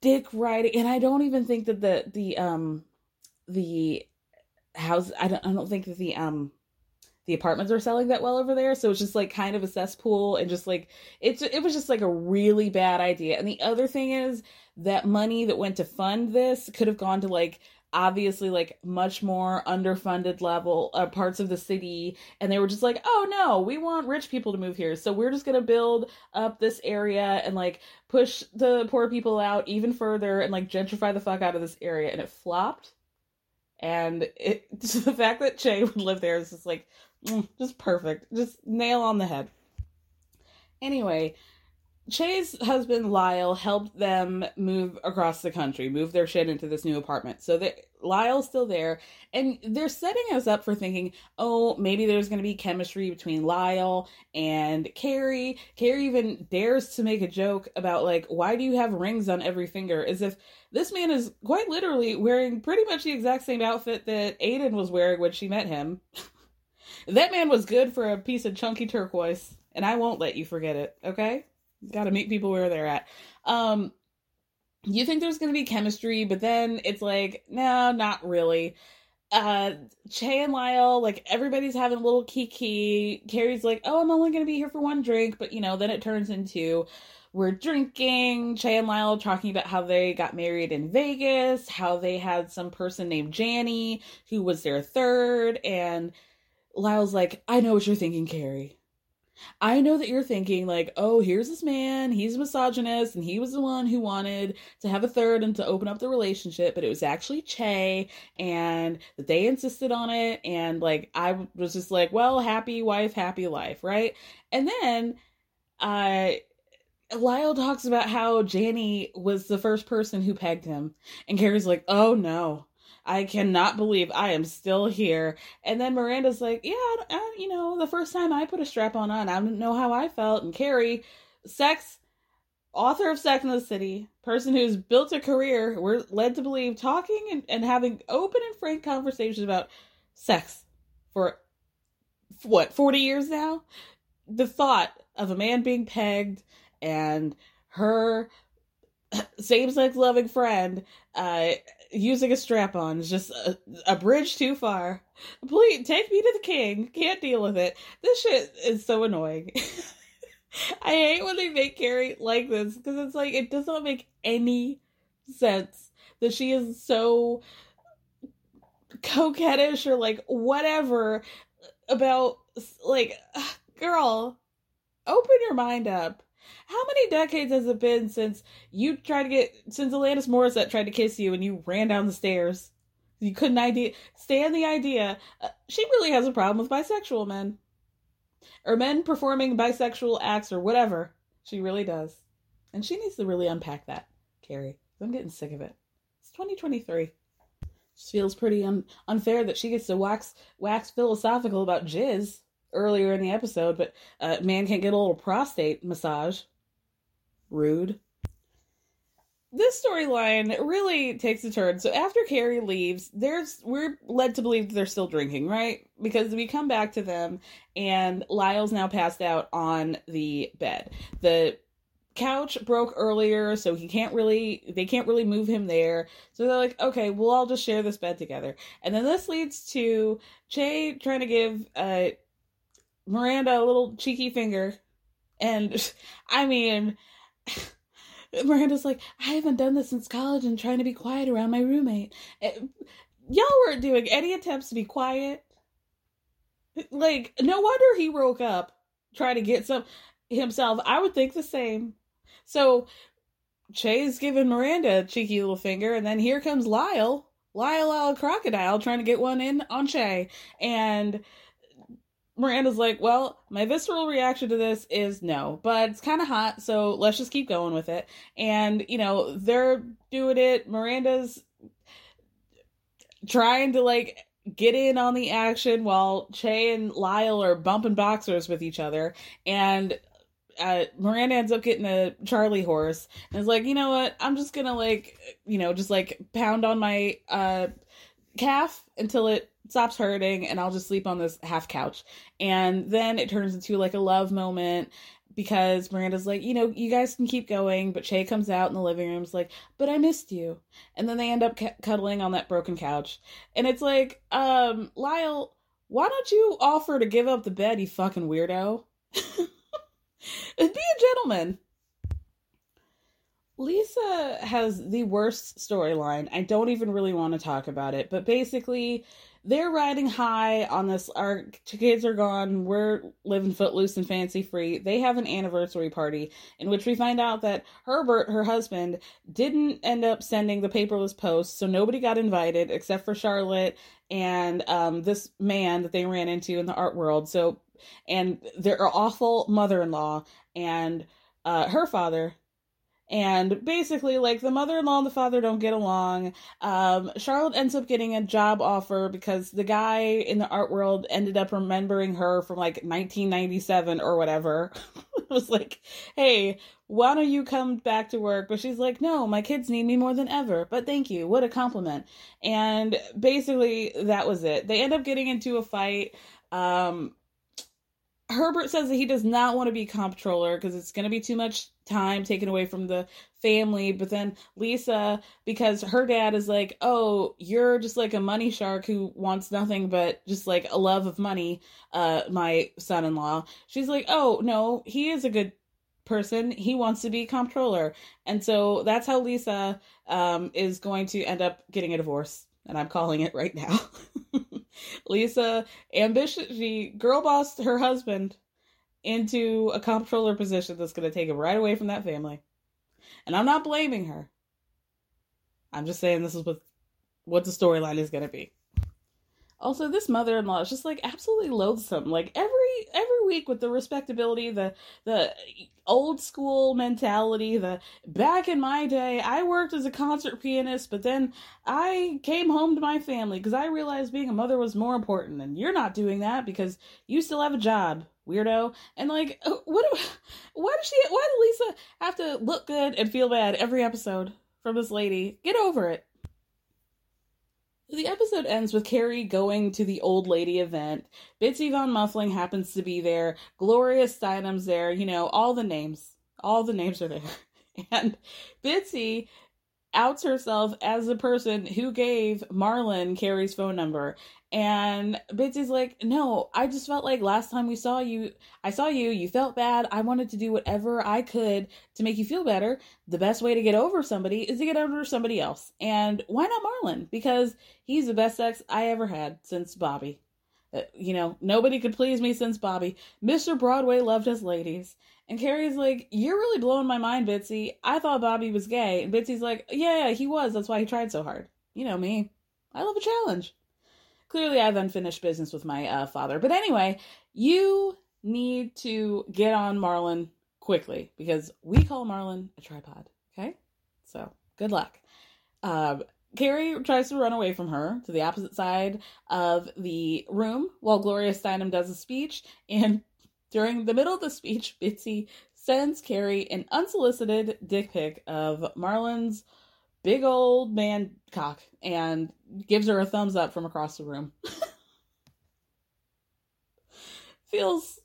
dick riding. And I don't even think that the the um the house I don't I don't think that the um the apartments are selling that well over there. So it's just like kind of a cesspool and just like, it's, it was just like a really bad idea. And the other thing is that money that went to fund this could have gone to like, obviously like much more underfunded level uh, parts of the city. And they were just like, oh no, we want rich people to move here. So we're just going to build up this area and like push the poor people out even further and like gentrify the fuck out of this area. And it flopped. And it, the fact that Che would live there is just like, just perfect. Just nail on the head. Anyway, Che's husband, Lyle, helped them move across the country, move their shit into this new apartment. So that Lyle's still there. And they're setting us up for thinking, oh, maybe there's going to be chemistry between Lyle and Carrie. Carrie even dares to make a joke about, like, why do you have rings on every finger? As if this man is quite literally wearing pretty much the exact same outfit that Aiden was wearing when she met him. That man was good for a piece of chunky turquoise, and I won't let you forget it, okay? Gotta meet people where they're at. Um, you think there's gonna be chemistry, but then it's like, no, not really. uh, Che and Lyle, like, everybody's having a little kiki. Carrie's like, oh, I'm only going to be here for one drink. But, you know, then it turns into we're drinking. Che and Lyle talking about how they got married in Vegas, how they had some person named Janny who was their third. And Lyle's like, I know what you're thinking, Carrie. I know that you're thinking, like, oh, here's this man, he's a misogynist, and he was the one who wanted to have a third and to open up the relationship, but it was actually Che, and they insisted on it, and, like, I was just like, well, happy wife, happy life, right? And then, uh, Lyle talks about how Janny was the first person who pegged him, and Carrie's like, oh, no. I cannot believe I am still here. And then Miranda's like, yeah, I, I, you know, the first time I put a strap on on, I didn't know how I felt. And Carrie, sex, author of Sex and the City, person who's built a career, we're led to believe talking and, and having open and frank conversations about sex for, what, forty years now? The thought of a man being pegged and her same-sex loving friend, uh... using a strap-on is just a, a bridge too far. Please, take me to the king. Can't deal with it. This shit is so annoying. I hate when they make Carrie like this, because it's like, it does not make any sense that she is so coquettish or, like, whatever about, like, girl, open your mind up. How many decades has it been since you tried to get, since Alanis Morissette tried to kiss you and you ran down the stairs? You couldn't idea, stand the idea. Uh, she really has a problem with bisexual men. Or men performing bisexual acts or whatever. She really does. And she needs to really unpack that, Carrie. I'm getting sick of it. It's twenty twenty-three. It just feels pretty un- unfair that she gets to wax, wax philosophical about jizz earlier in the episode, but uh, man can't get a little prostate massage. Rude. This storyline really takes a turn. So after Carrie leaves, there's we're led to believe they're still drinking, right? Because we come back to them, and Lyle's now passed out on the bed. The couch broke earlier, so he can't really they can't really move him there. So they're like, okay, we'll all just share this bed together. And then this leads to Che trying to give uh Miranda a little cheeky finger, and I mean, Miranda's like, I haven't done this since college and trying to be quiet around my roommate. Y'all weren't doing any attempts to be quiet. Like, no wonder he woke up trying to get some himself. I would think the same. So Che's giving Miranda a cheeky little finger, and then here comes Lyle Lyle Lyle Crocodile trying to get one in on Che, and Miranda's like, well, my visceral reaction to this is no, but it's kind of hot, so let's just keep going with it. And, you know, they're doing it. Miranda's trying to, like, get in on the action while Che and Lyle are bumping boxers with each other. And uh, Miranda ends up getting a Charlie horse. And is like, you know what? I'm just going to, like, you know, just, like, pound on my uh, calf until it stops hurting, and I'll just sleep on this half couch. And then it turns into, like, a love moment, because Miranda's like, you know, you guys can keep going, but Che comes out in the living room's like, but I missed you. And then they end up c- cuddling on that broken couch. And it's like, um, Lyle, why don't you offer to give up the bed, you fucking weirdo? Be a gentleman. Lisa has the worst storyline. I don't even really want to talk about it, but basically, they're riding high on this, our kids are gone, we're living footloose and fancy free. They have an anniversary party in which we find out that Herbert, her husband, didn't end up sending the paperless post, so nobody got invited except for Charlotte and um, this man that they ran into in the art world. So, and their awful mother-in-law and uh, her father. And basically, like, the mother-in-law and the father don't get along. Um, Charlotte ends up getting a job offer because the guy in the art world ended up remembering her from, like, nineteen ninety-seven or whatever. I was like, hey, why don't you come back to work? But she's like, no, my kids need me more than ever. But thank you. What a compliment. And basically, that was it. They end up getting into a fight. Um... Herbert says that he does not want to be comptroller because it's going to be too much time taken away from the family. But then Lisa, because her dad is like, oh, you're just like a money shark who wants nothing but just like a love of money, uh, my son-in-law. She's like, oh, no, he is a good person. He wants to be comptroller. And so that's how Lisa um, is going to end up getting a divorce. And I'm calling it right now. Lisa ambitious, she girl bossed her husband into a comptroller position that's going to take him right away from that family. And I'm not blaming her. I'm just saying this is what, what the storyline is going to be. Also, this mother-in-law is just like absolutely loathsome. Like every every week with the respectability, the the old school mentality, the back in my day, I worked as a concert pianist, but then I came home to my family because I realized being a mother was more important, and you're not doing that because you still have a job, weirdo. And like, what? Do, why does she? Why does Lisa have to look good and feel bad every episode from this lady? Get over it. The episode ends with Carrie going to the old lady event. Bitsy Von Muffling happens to be there. Gloria Steinem's there. You know, all the names. All the names are there. And Bitsy outs herself as the person who gave Marlon Carrie's phone number. And Bitsy's like, no, I just felt like last time we saw you, I saw you, you felt bad. I wanted to do whatever I could to make you feel better. The best way to get over somebody is to get over somebody else. And why not Marlon? Because he's the best ex I ever had since Bobby. Uh, you know, nobody could please me since Bobby. Mister Broadway loved his ladies. And Carrie's like, you're really blowing my mind, Bitsy. I thought Bobby was gay. And Bitsy's like, yeah, yeah, he was. That's why he tried so hard. You know me. I love a challenge. Clearly, I have unfinished business with my uh, father. But anyway, you need to get on Marlon quickly because we call Marlon a tripod. Okay? So, good luck. Uh, Carrie tries to run away from her to the opposite side of the room while Gloria Steinem does a speech. And during the middle of the speech, Bitsy sends Carrie an unsolicited dick pic of Marlon's big old man cock and gives her a thumbs up from across the room. Feels...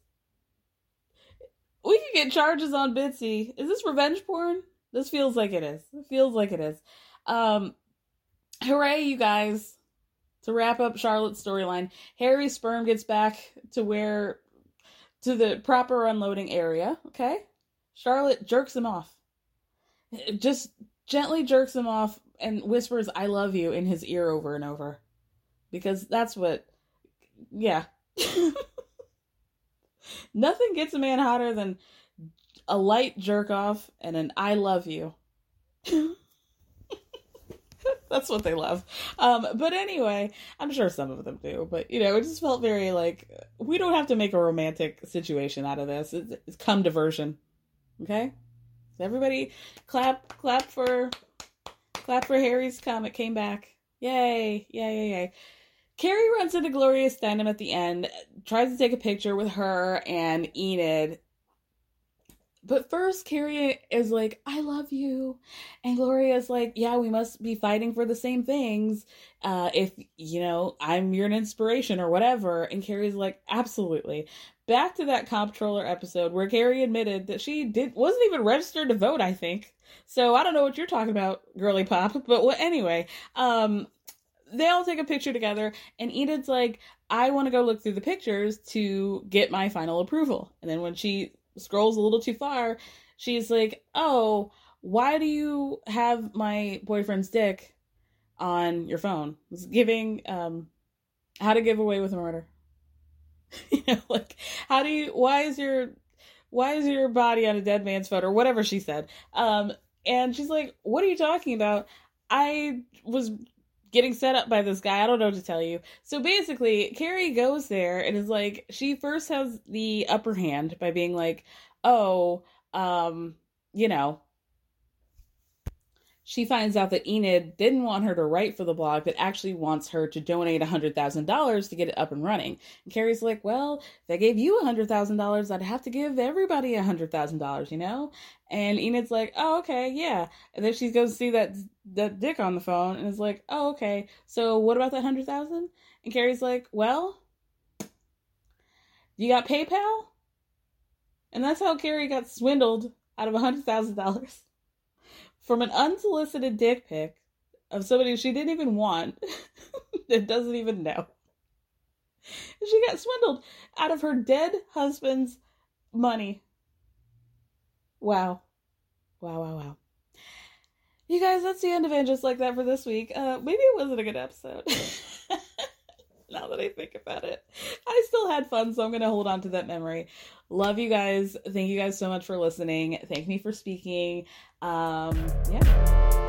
We could get charges on Bitsy. Is this revenge porn? This feels like it is. It feels like it is. Um, hooray, you guys. To wrap up Charlotte's storyline, Harry's sperm gets back to where... to the proper unloading area, okay? Charlotte jerks him off. Just gently jerks him off and whispers, I love you, in his ear over and over. Because that's what... Yeah. Nothing gets a man hotter than a light jerk off and an I love you. That's what they love. Um, but anyway, I'm sure some of them do. But, you know, it just felt very like, we don't have to make a romantic situation out of this. It's, it's cum diversion. Okay? Everybody clap, clap for, clap for Harry's cum. It came back. Yay. Yay, yay, yay. Carrie runs into Gloria Steinem at the end, tries to take a picture with her and Enid. But first, Carrie is like, I love you. And Gloria's like, yeah, we must be fighting for the same things. Uh, if, you know, I'm you're an inspiration or whatever. And Carrie's like, absolutely. Back to that comptroller episode where Carrie admitted that she did wasn't even registered to vote, I think. So I don't know what you're talking about, girly pop. But what, anyway, um, they all take a picture together. And Edith's like, I want to go look through the pictures to get my final approval. And then when she... scrolls a little too far, she's like, oh, why do you have my boyfriend's dick on your phone? It's giving um how to give away with a murder. You know, like, how do you why is your why is your body on a dead man's phone, or whatever she said. Um and she's like, what are you talking about? I was getting set up by this guy. I don't know what to tell you. So basically, Carrie goes there and is like, she first has the upper hand by being like, oh, um, you know, she finds out that Enid didn't want her to write for the blog, but actually wants her to donate one hundred thousand dollars to get it up and running. And Carrie's like, well, if I gave you one hundred thousand dollars, I'd have to give everybody one hundred thousand dollars, you know? And Enid's like, oh, okay, yeah. And then she goes to see that that dick on the phone and is like, oh, okay, so what about that one hundred thousand dollars? And Carrie's like, well, you got PayPal? And that's how Carrie got swindled out of one hundred thousand dollars from an unsolicited dick pic of somebody she didn't even want and doesn't even know. And she got swindled out of her dead husband's money. Wow. Wow, wow, wow. You guys, that's the end of And Just Like That for this week. Uh, maybe it wasn't a good episode. Now that I think about it, I still had fun, so I'm going to hold on to that memory. Love you guys. Thank you guys so much for listening. Thank me for speaking. Um, yeah.